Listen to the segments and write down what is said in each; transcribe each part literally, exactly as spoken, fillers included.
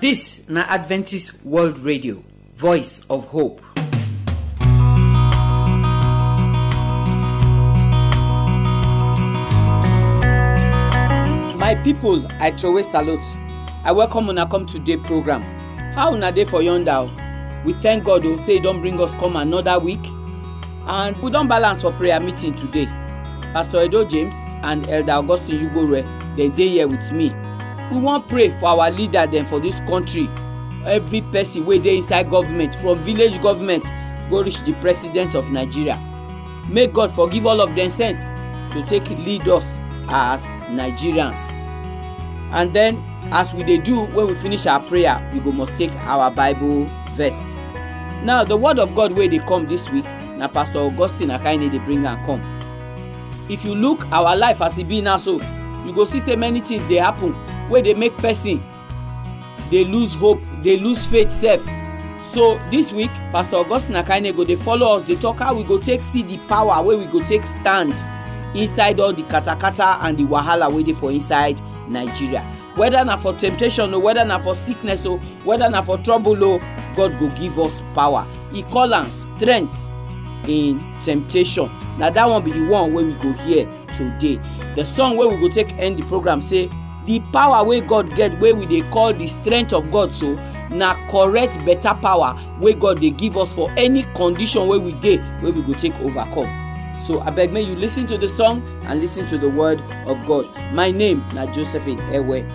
This na Adventist World Radio, Voice of Hope. My people, I throway salute. I welcome una come today program. How una dey for yonder? We thank God who say don't bring us come another week, and we don balance for prayer meeting today. Pastor Edo James and Elder Augustine Ugore they dey here with me. We wan pray for our leader dem for this country. Every person wey dey inside government, from village government go reach the president of Nigeria. May God forgive all of them sins to take lead us as Nigerians. And then, as we dey do, when we finish our prayer, we go must take our Bible verse. Now, the word of God where they come this week, now Pastor Augustine Akaine they bring and come. If you look our life as it be now, so you go see so many things they happen where they make person, they lose hope, they lose faith, self. So this week, Pastor Augustine Akaine go they follow us. They talk how we go take see the power where we go take stand inside all the katakata and the wahala where they for inside Nigeria. Whether not for temptation or whether not for sickness or whether not for trouble or God go give us power. He call us strength in temptation. Now that one be the one where we go here today. The song where we go take end the program say the power where God get where we they call the strength of God. So now correct better power where God they give us for any condition where we dey where we go take overcome. So I beg may you listen to the song and listen to the word of God. My name na Josephine Ewe.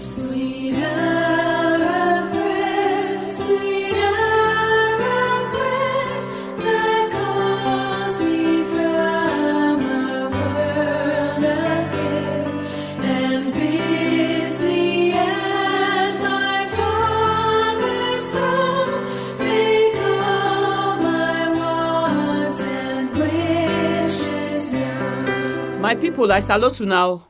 Sweet hour of prayer, sweet hour of prayer, that calls me from a world of care, and bids me at my Father's throne, make all my wants and wishes known. My people, I salute you now.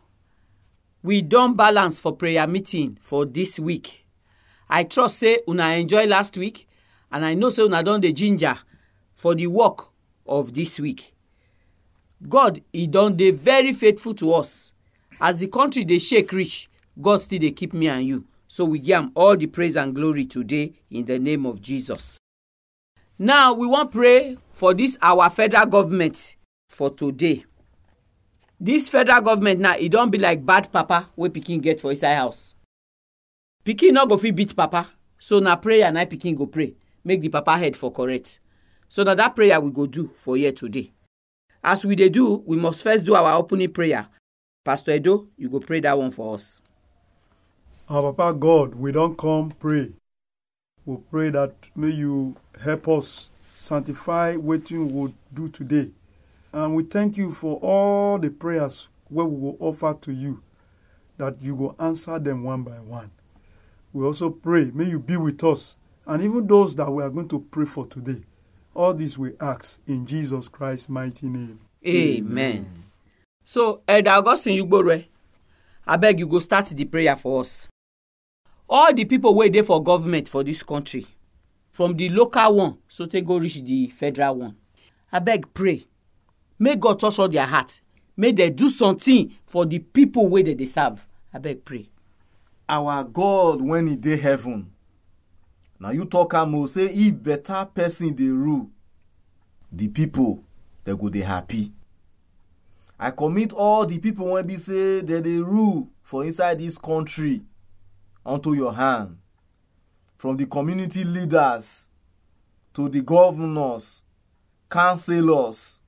We don balance for prayer meeting for this week. I trust say una enjoy last week, and I know say una don the ginger for the work of this week. God, he don dey very faithful to us. As the country they shake rich, God still they keep me and you. So we give him all the praise and glory today in the name of Jesus. Now we want pray for this our federal government for today. This federal government now, it don't be like bad papa where pikin get for inside house. Pikin not go fit beat papa. So now prayer and I pikin go pray. Make the papa head for correct. So now that prayer we go do for here today. As we they do, we must first do our opening prayer. Pastor Edo, you go pray that one for us. Our Papa God, we don't come pray. We pray that may you help us sanctify what you will do today. And we thank you for all the prayers where we will offer to you, that you will answer them one by one. We also pray, may you be with us, and even those that we are going to pray for today. All this we ask in Jesus Christ's mighty name. Amen. Amen. So, Elder Augustine Ugore, I beg you go start the prayer for us. All the people wait there for government for this country, from the local one, so they go reach the federal one. I beg pray. May God touch all their hearts. May they do something for the people where they serve. I beg pray. Our God, when he dey heaven, now you talk am say he better person dey rule the people, they go dey happy. I commit all the people when be say they dey rule for inside this country unto your hand, from the community leaders to the governors, councillors,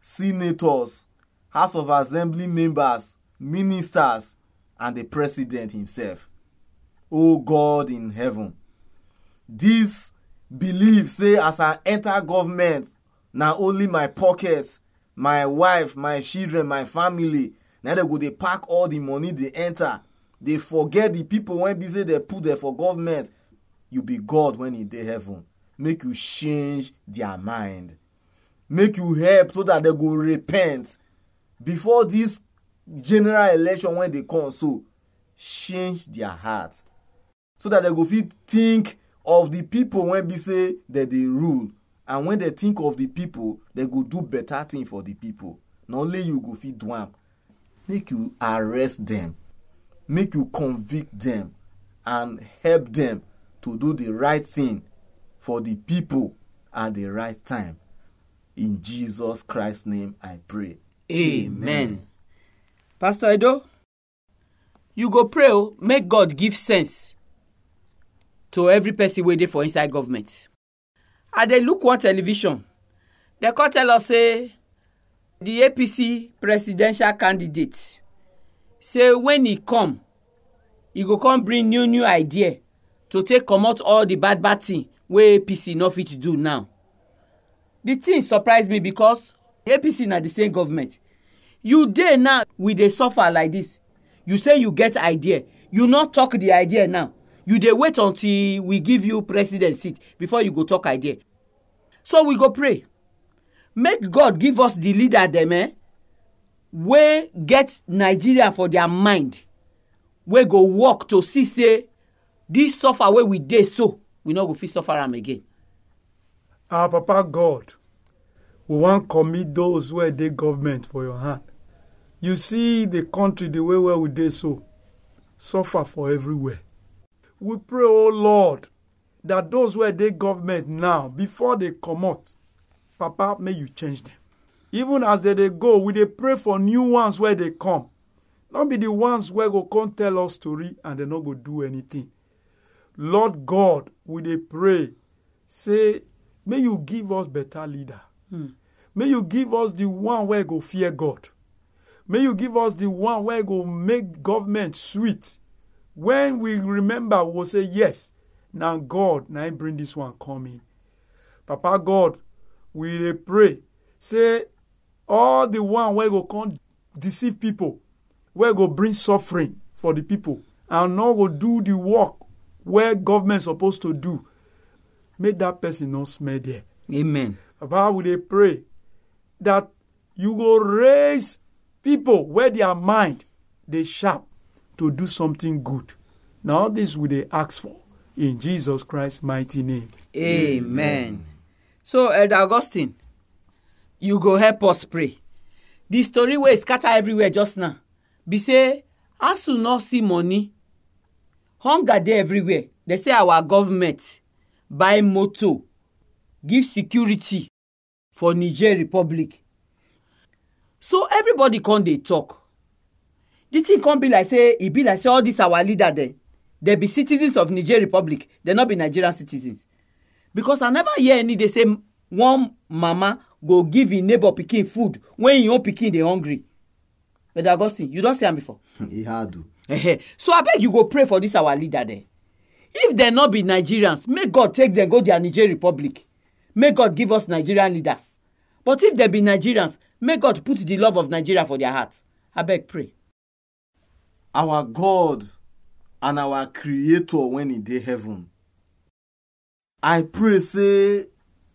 senators, House of Assembly members, ministers, and the president himself. O God in heaven, this belief, say, as I enter government, now only my pockets, my wife, my children, my family, now they go, they pack all the money they enter. They forget the people when busy they put there for government. You be God when in the heaven. Make you change their mind. Make you help so that they go repent before this general election when they come. So change their heart so that they go fit think of the people when they say that they rule, and when they think of the people, they go do better thing for the people. Not only you go fit do am. Make you arrest them. Make you convict them and help them to do the right thing for the people at the right time. In Jesus Christ's name I pray. Amen. Amen. Pastor Edo, you go pray, make God give sense to every person waiting for inside government. And they look on television. They can tell us, say, the A P C presidential candidate, say when he come, he go come bring new, new idea to take come out all the bad, bad thing where A P C not fit to do now. The thing surprised me because A P C na the same government. You dey now with a suffer like this. You say you get idea. You not talk the idea now. You dey wait until we give you president seat before you go talk idea. So we go pray. Make God give us the leader them, eh? We get Nigeria for their mind. We go walk to see say this suffer where we dey so we not go fit suffer am again. Our Papa God, we want commit those where they government for your hand. You see the country the way where we dey so suffer for everywhere. We pray, oh Lord, that those where they government now, before they come out, Papa, may you change them. Even as they, they go, we they pray for new ones where they come. Not be the ones where go come tell us story and they not go do anything. Lord God, we they pray, say, may you give us better leader. Hmm. May you give us the one where go fear God. May you give us the one where go make government sweet. When we remember, we'll say, yes, now God, now I bring this one coming. Papa God, we pray, say, all the one where go come deceive people, where go bring suffering for the people, and now go do the work where government's supposed to do. Make that person not smell there. Amen. Papa, we pray that you will raise people where their mind, they sharp, to do something good. Now this will they ask for. In Jesus Christ's mighty name. Amen. Amen. So, Elder Augustine, you go help us pray. The story where is scattered everywhere just now. Be say, as you not see money, hunger there everywhere. They say our government buy motor, give security for Niger Republic. So everybody come they talk. The thing can't be like say it be like say all this our leader there. They be citizens of Niger Republic. They not be Nigerian citizens. Because I never hear any they say one mama go give his neighbor picking food when your own picking they hungry. But Augustine, you don't say him before. He had to. So I beg you go pray for this our leader there. If they not be Nigerians, may God take them go their Niger Republic. May God give us Nigerian leaders. But if they be Nigerians, may God put the love of Nigeria for their hearts. I beg pray. Our God and our Creator when in the heaven, I pray say,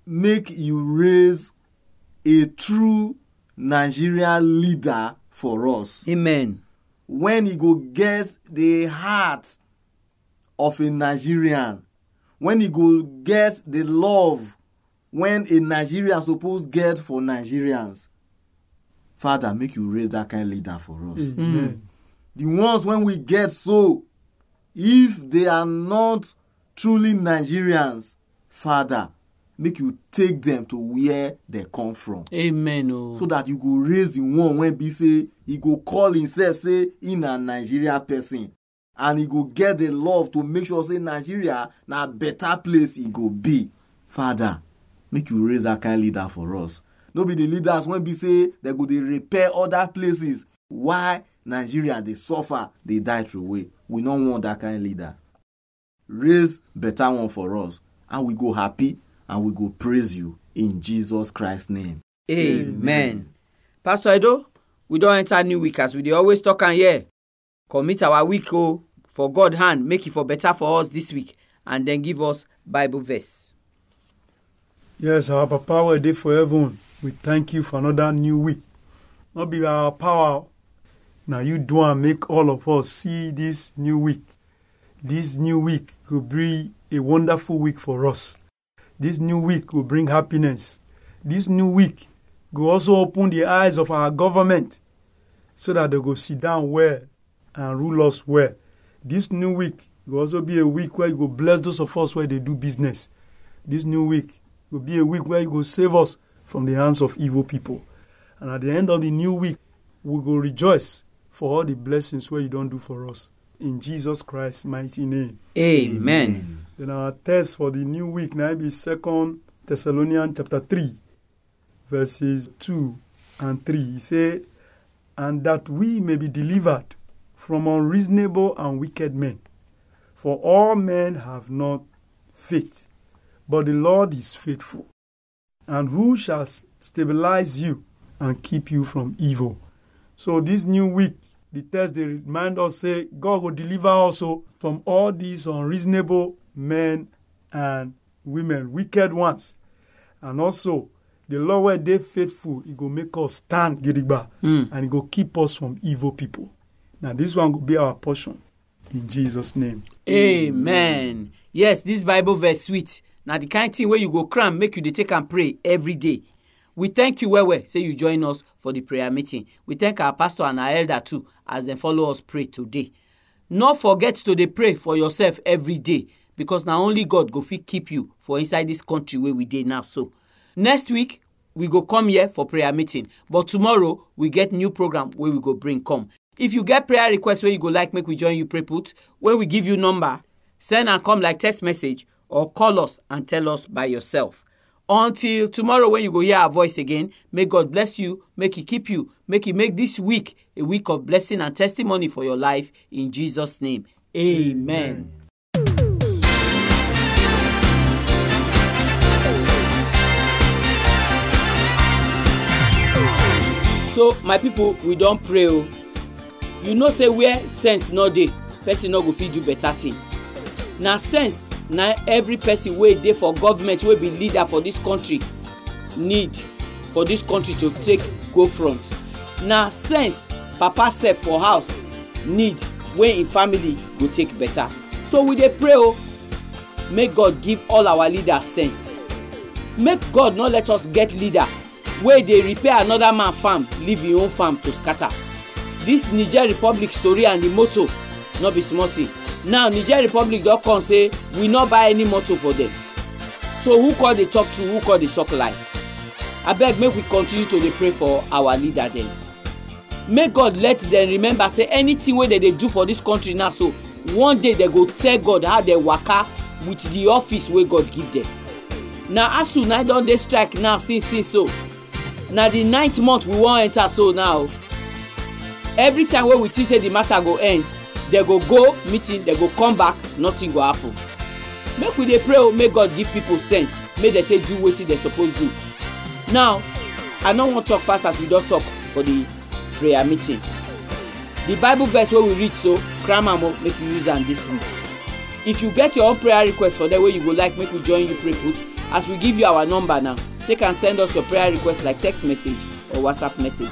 make you raise a true Nigerian leader for us. Amen. When he go get the heart of a Nigerian, when he go get the love when a Nigerian supposed get for Nigerians. Father, make you raise that kind of leader for us. Amen. Mm. The ones when we get so, if they are not truly Nigerians, Father, make you take them to where they come from. Amen. Oh. So that you go raise the one when be say, he go call himself, say, in a Nigeria person. And he go get the love to make sure, say, Nigeria, na better place he go be. Father, make you raise that kind of leader for us. No be the leaders when be say, they go they repair other places. Why? Nigeria, they suffer, they die through way. We don't want that kind of leader. Raise better one for us. And we go happy and we go praise you in Jesus Christ's name. Amen. Amen. Pastor Edo, we don't enter new week as we always talk and hear. Commit our week oh, for God's hand, make it for better for us this week. And then give us Bible verse. Yes, our Papa, we did for heaven. We thank you for another new week. Not be our power. Now you do and make all of us see this new week. This new week will be a wonderful week for us. This new week will bring happiness. This new week will also open the eyes of our government so that they go sit down well and rule us well. This new week It will also be a week where you will bless those of us where they do business. This new week will be a week where you will save us from the hands of evil people. And at the end of the new week, we will rejoice for all the blessings where you don't do for us. In Jesus Christ's mighty name. Amen. Then our text for the new week now be Second Thessalonians chapter three, verses two and three. He says, and that we may be delivered from unreasonable and wicked men. For all men have not faith, but the Lord is faithful. And who shall stabilize you and keep you from evil? So this new week, the text they remind us, say, God will deliver also from all these unreasonable men and women, wicked ones. And also, the Lord, where they're faithful, it will make us stand, Gidigba, mm. and it will keep us from evil people. Now, this one will be our portion. In Jesus' name. Amen. Yes, this Bible verse sweet. Now, the kind of thing where you go cram, make you dey take and pray every day. We thank you, Wewe, say you join us for the prayer meeting. We thank our pastor and our elder too, as they follow us pray today. Not forget to dey pray for yourself every day, because now only God go fit keep you for inside this country where we dey now. So, next week, we go come here for prayer meeting. But tomorrow, we get new program where we go bring come. If you get prayer requests where you go like, make we join you pray put, where we give you number, send and come like text message, or call us and tell us by yourself. Until tomorrow when you go hear our voice again, may God bless you, make He keep you, make He make this week a week of blessing and testimony for your life. In Jesus' name, amen. amen. So, my people, we don't pray. Oh. You know, say where sense no dey, person no go fit do better thing. Now, sense. Now every person wey dey for government wey be leader for this country need for this country to take go front. Now sense papa sef for house need wey im family go take better. So we dey pray o, make God give all our leaders sense. Make God no let us get leader wey dey repair another man farm, leave im own farm to scatter. This Niger Republic story and the motto no be small thing. Now Niger Republic dot com say we no buy any motor for them. So who call the talk true, who call the talk lie? Abeg make we continue to dey pray for our leader then. Make God let them remember say anything wey they, they do for this country now, so one day they go tell God how they waka with the office wey God give them. Now ASUU na don dey strike now since since so. Now the ninth month we wan enter so now. Every time wey we think say the matter go end, they go go meeting, they go come back, nothing go happen. Make we dey pray, oh, may God give people sense, may they take do wetin they supposed to do. Now, I no wan talk fast as we don talk for the prayer meeting. The Bible verse wey we read so, cram am up, make you use am this week. If you get your own prayer request for that way you go like, make we join you pray put, as we give you our number now, take and send us your prayer request like text message or WhatsApp message.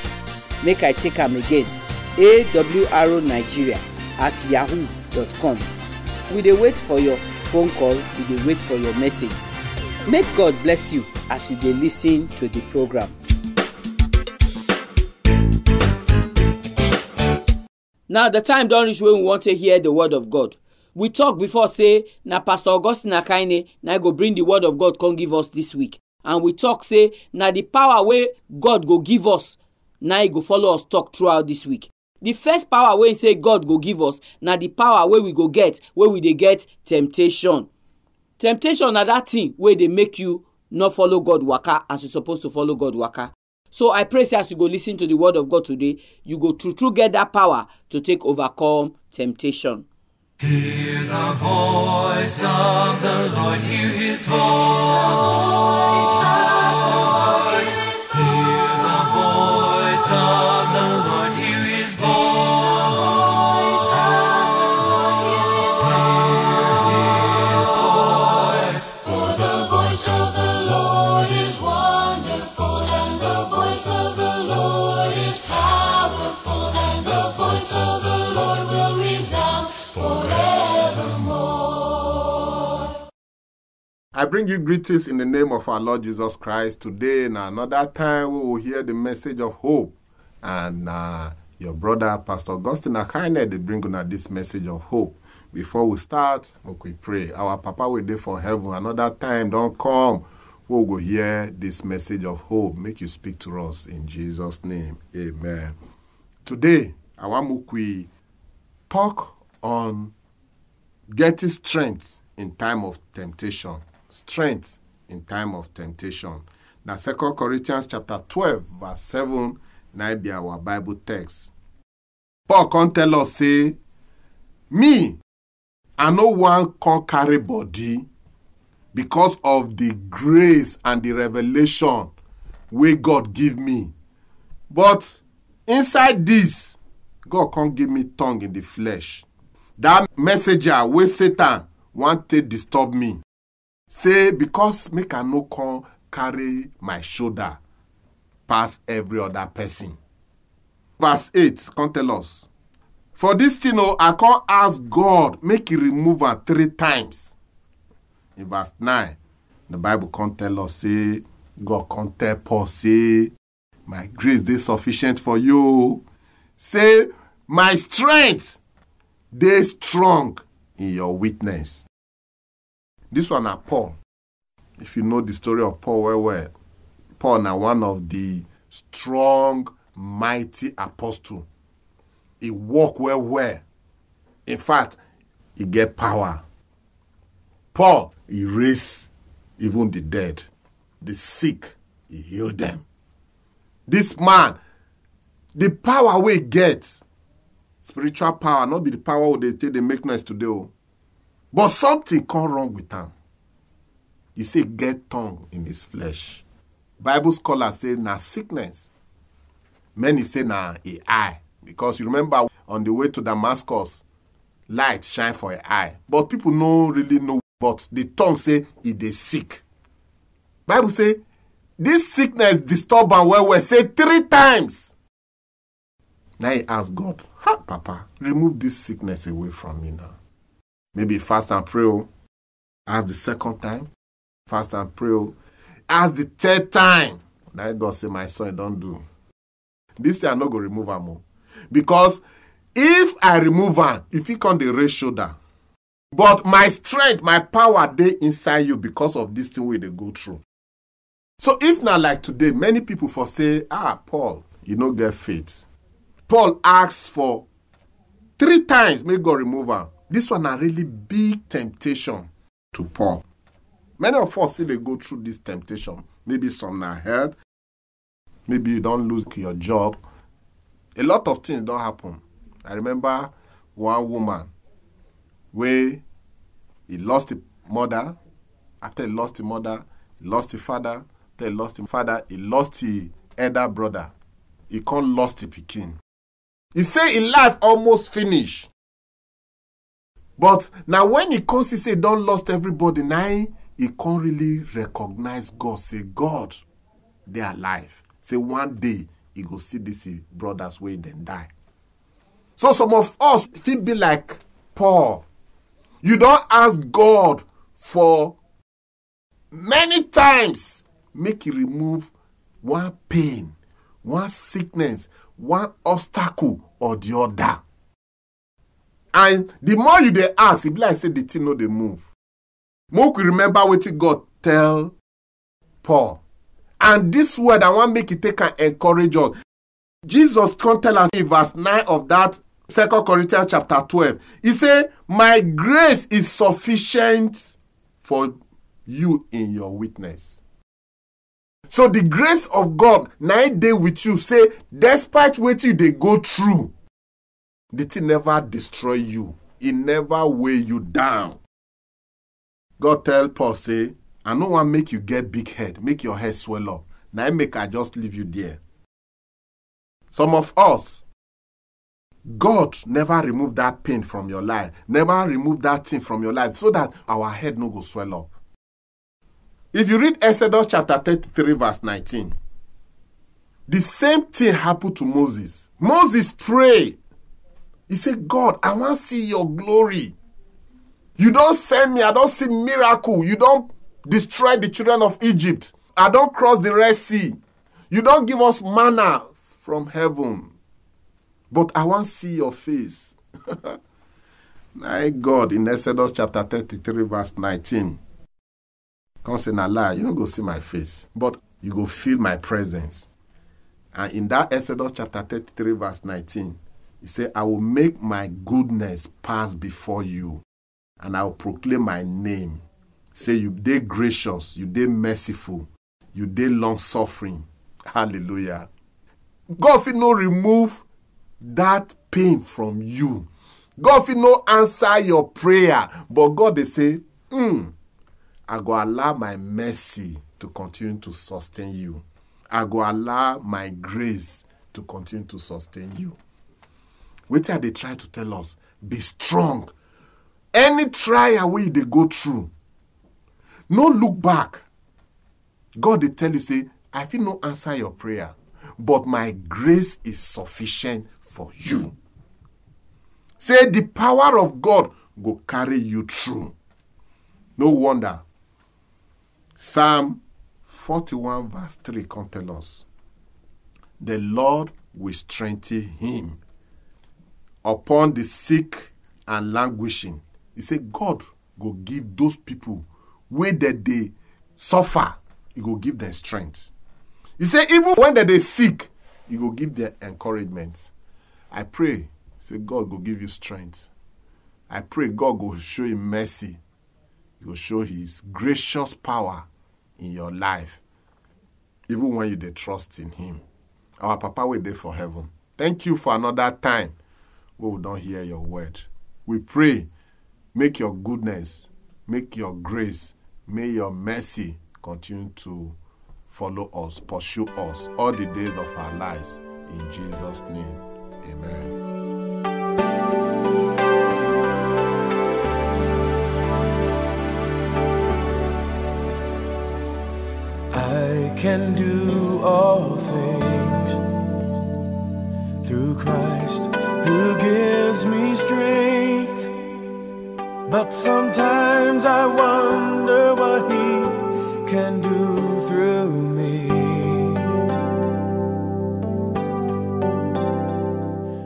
Make I take am again, awrnigeria at yahoo dot com. We dey wait for your phone call, we dey wait for your message. Make God bless you as you dey listen to the program. Now the time don reach when we want to hear the word of God. We talk before say, na Pastor Augustine Akaine, na go bring the word of God come give us this week. And we talk say, na the power wey God go give us, now you go follow us talk throughout this week. The first power wey say God go give us na the power wey we go get, where we dey get temptation. Temptation na that thing where they make you not follow God waka as you supposed to follow God waka. So I pray say as you go listen to the word of God today, you go true true get that power to take overcome temptation. Hear the voice of the Lord, hear his voice. I bring you greetings in the name of our Lord Jesus Christ. Today and another time we will hear the message of hope. And uh, your brother, Pastor Augustine Akaine, they bring on this message of hope. Before we start, we pray. Our Papa will dey for heaven. Another time, don't come. We will go hear this message of hope. Make you speak to us in Jesus' name. Amen. Today, I want to talk on getting strength in time of temptation. Strength in time of temptation. Now, Second Corinthians chapter twelve, verse seven, now be our Bible text. Paul can tell us, say, me, I no one can carry body because of the grace and the revelation wey God give me. But inside this, God can't give me tongue in the flesh. That messenger wey Satan want to disturb me. Say, because make I no can carry my shoulder past every other person. Verse eight, can tell us. For this thing, you know, I can't ask God, make he remove her three times. In verse nine, the Bible can tell us, say, God can tell Paul, say, my grace is sufficient for you. Say, my strength, they strong in your weakness. This one is Paul. If you know the story of Paul well, well, Paul is one of the strong, mighty apostles. He walked well, well. In fact, he get power. Paul, he raised even the dead. The sick, he healed them. This man, the power we get, spiritual power, not be the power they take they make noise today. But something come wrong with him. He say get tongue in his flesh. Bible scholars say na sickness. Many say na a eye. Because you remember on the way to Damascus, light shine for a eye. But people no really know. But the tongue say it is sick. Bible say this sickness disturb am well well. Say three times. Now he ask God, ha, Papa, remove this sickness away from me now. Maybe fast and pray as the second time. Fast and pray as the third time. Now God say, my son, don't do. This thing I'm not going to remove him. Because if I remove him, if he can't raise shoulder. But my strength, my power, they inside you because of this thing where they go through. So if not like today, many people for say, ah, Paul, you don't get faith. Paul asks for three times, may God remove him. This one a really big temptation to Paul. Many of us feel they go through this temptation. Maybe some are hurt. Maybe you don't lose your job. A lot of things don't happen. I remember one woman where he lost his mother. After he lost his mother, he lost his father. After he lost his father, he lost his elder brother. He can't lost his pikin. He say his life almost finished. But now when he comes, he say, don't lost everybody. Now he can't really recognize God. Say, God, they are alive. Say, one day, he go see this brother's way, then die. So some of us, if it be like Paul, you don't ask God for many times. Make he remove one pain, one sickness, one obstacle or the other. And the more you they ask, if like say the thing no they move. More you remember what God tell Paul. And this word I want make it take and encourage us. Jesus can't tell us in verse nine of that Second Corinthians chapter twelve. He said, my grace is sufficient for you in your weakness. So the grace of God, night day with you, say, despite what they go through, it never destroy you. It never weigh you down. God tell Paul, say, I no want make you get big head, make your head swell up. Now I make I just leave you there. Some of us, God never remove that pain from your life, never remove that thing from your life, so that our head no go swell up. If you read Exodus chapter thirty-three, verse nineteen, the same thing happened to Moses. Moses prayed. He said, God, I want to see your glory. You don't send me. I don't see miracle. You don't destroy the children of Egypt. I don't cross the Red Sea. You don't give us manna from heaven. But I want to see your face. My God, in Exodus chapter thirty-three, verse nineteen, come say na lie, you don't go see my face, but you go feel my presence. And in that Exodus chapter thirty-three, verse nineteen, he said, I will make my goodness pass before you, and I will proclaim my name. Say, you dey gracious, you dey merciful, you dey long-suffering. Hallelujah. God fit no remove that pain from you. God fit no answer your prayer, but God dey say, hmm, I go allow my mercy to continue to sustain you. I go allow my grace to continue to sustain you. Wait till they try to tell us, be strong. Any trial way they go through, no look back. God, they tell you, say, I feel no answer your prayer, but my grace is sufficient for you. Say, the power of God go carry you through. No wonder. Psalm forty-one verse three can tell us, the Lord will strengthen him upon the sick and languishing. He said, God go give those people where that they suffer, he go give them strength. He said, even when they sick, he go give them encouragement. I pray, say, God go give you strength. I pray God go show you mercy. He will show his gracious power in your life, even when you dey trust in him. Our Papa will be for heaven. Thank you for another time. We don't hear your word. We pray, make your goodness, make your grace, may your mercy continue to follow us, pursue us all the days of our lives. In Jesus' name, amen. I can do all things through Christ who gives me strength. But sometimes I wonder what he can do through me.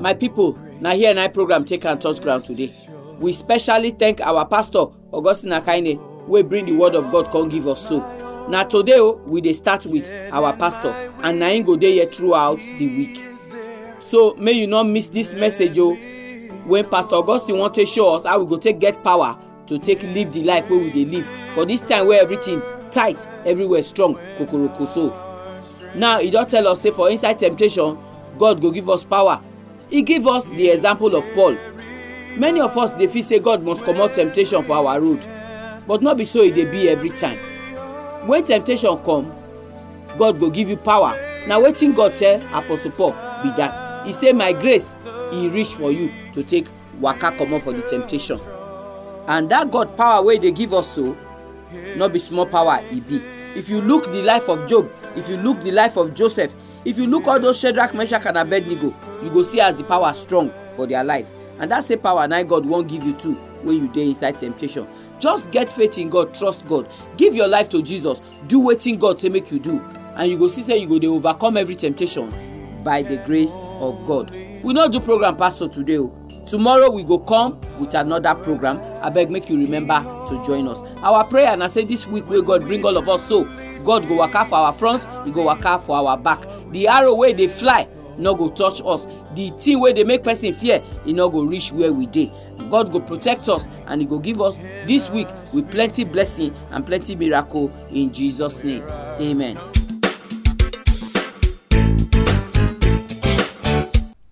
My people, now here and I program Take and Touch Ground today. We specially thank our Pastor Augustine Akaine, who bring the word of God can give us so. Now today we dey start with our pastor and na him go dey here throughout the week. So may you not miss this message oh, when Pastor Augustine want to show us how we go take get power to take live the life where we dey live. For this time where everything tight, everywhere strong, kokoroko so. Now he don tell us say for inside temptation, God go give us power. He give us the example of Paul. Many of us dey feel say God must comot temptation for our road, but not be so it dey be every time. When temptation come, God go give you power. Now wetin God tell Apostle Paul be that. He say, my grace, he reach for you to take waka comot for the temptation. And that God power wey they give us so, not be small power he be. If you look the life of Job, if you look the life of Joseph, if you look all those Shadrach, Meshach, and Abednego, you go see as the power strong for their life. And that same power now God won't give you too when you dey inside temptation. Just get faith in God, trust God, give your life to Jesus, do what in God say make you do, and you go see say you go dey overcome every temptation by the grace of God. We no do program pastor today. Tomorrow we go come with another program. I beg make you remember to join us. Our prayer, and I say this week where God bring all of us so, God go waka for our front, he go waka for our back. The arrow where they fly, no go touch us. The thing where they make person fear, it no go reach where we dey. God go protect us and he go give us this week with plenty blessing and plenty miracle in Jesus' name. Amen.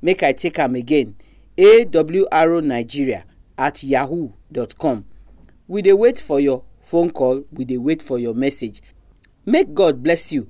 Make I take am again. awronigeria at yahoo dot com. We dey wait for your phone call. We dey wait for your message. Make God bless you.